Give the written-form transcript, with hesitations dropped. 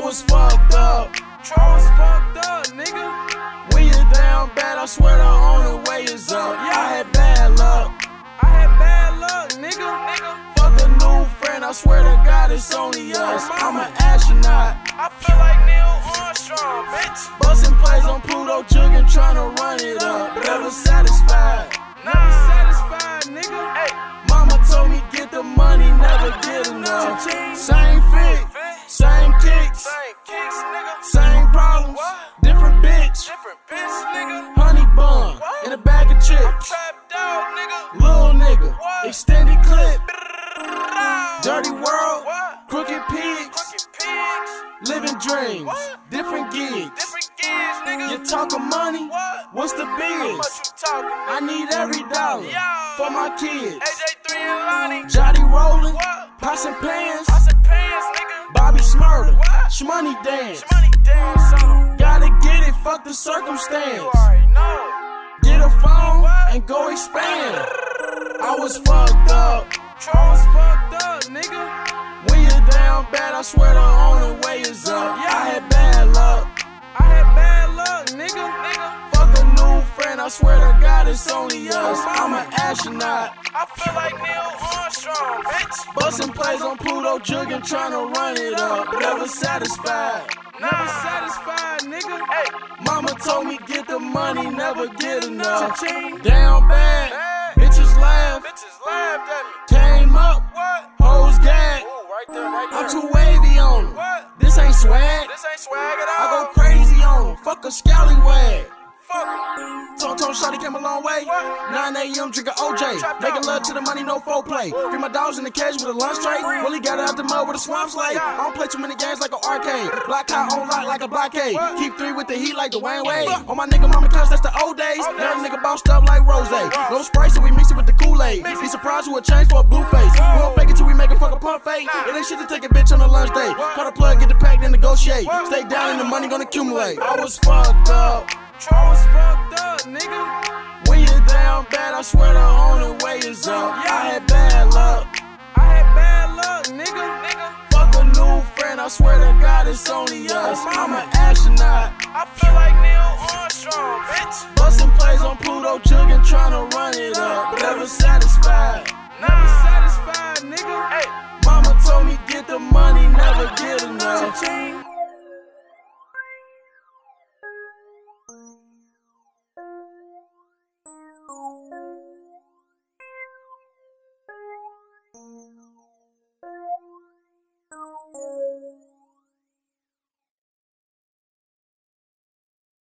I was fucked up, nigga. When you're down bad, I swear the only way is up. I had bad luck, nigga. Fuck a new friend, I swear to God it's only us. I'm an astronaut, I feel like Neil Armstrong, bitch. Bustin' plays on Pluto, juggin', tryna run it up. Never satisfied, never satisfied, nigga. Ay. Mama told me get the money, never get enough. Same fit, same kicks, nigga. Same problems, what? Different bitch, nigga. Honey bun what? In a bag of chips. I'm trapped out, nigga. Little nigga, what? Extended clip. Dirty world, what? Crooked pigs, living dreams, what? Different gigs, nigga. You talking money? What? What's the biggest? I need every dollar. Yo. For my kids. AJ3 and Lonnie, Jody rolling, pots and pans, nigga. Bobby Smurda, Shmoney dance. Gotta get it, fuck the circumstance. Get a phone and go expand. I was fucked up, nigga. When you're down bad, I swear the only way is up. I had bad luck, nigga. Fuck a new friend, I swear to God it's only us. I'm an astronaut, I feel like Neil Armstrong, bitch. Bustin' plays on Pluto, juggin', tryna run it up. Never satisfied, nigga. Ay. Mama told me get the money, never get enough. Down bad, bitches laughed at me. Came up, what? Hoes gagged. Right there. I'm too wavy on them. What? This ain't swag at all. I go crazy on them. Fuck a scallywag. Tone shawty came a long way. 9 a.m. drinking OJ. Making love to the money, no foreplay. Free my dogs in the cage with a lunch tray. Willie got it out the mud with a swamp slate. I don't play too many games like an arcade. Block high on lock like a blockade. Keep 3 with the heat like Dwayne Wade. On my nigga mama couch, that's the old days. Now nigga bounced up like Rosé. No Sprite, so we mix it with the Kool-Aid. Be surprised who will change for a blue face. We don't fake it till we make a fucking pump fake. It ain't shit to take a bitch on a lunch date. Cut a plug, get the pack, then negotiate. Stay down and the money gonna accumulate. I was fucked up, nigga. When you're down bad, I swear the only way is up. I had bad luck, nigga. Fuck a new friend, I swear to God it's only us. I'm an astronaut, I feel like Neil Armstrong, bitch. Bustin' plays on Pluto, juggin', tryna run it up. Never satisfied.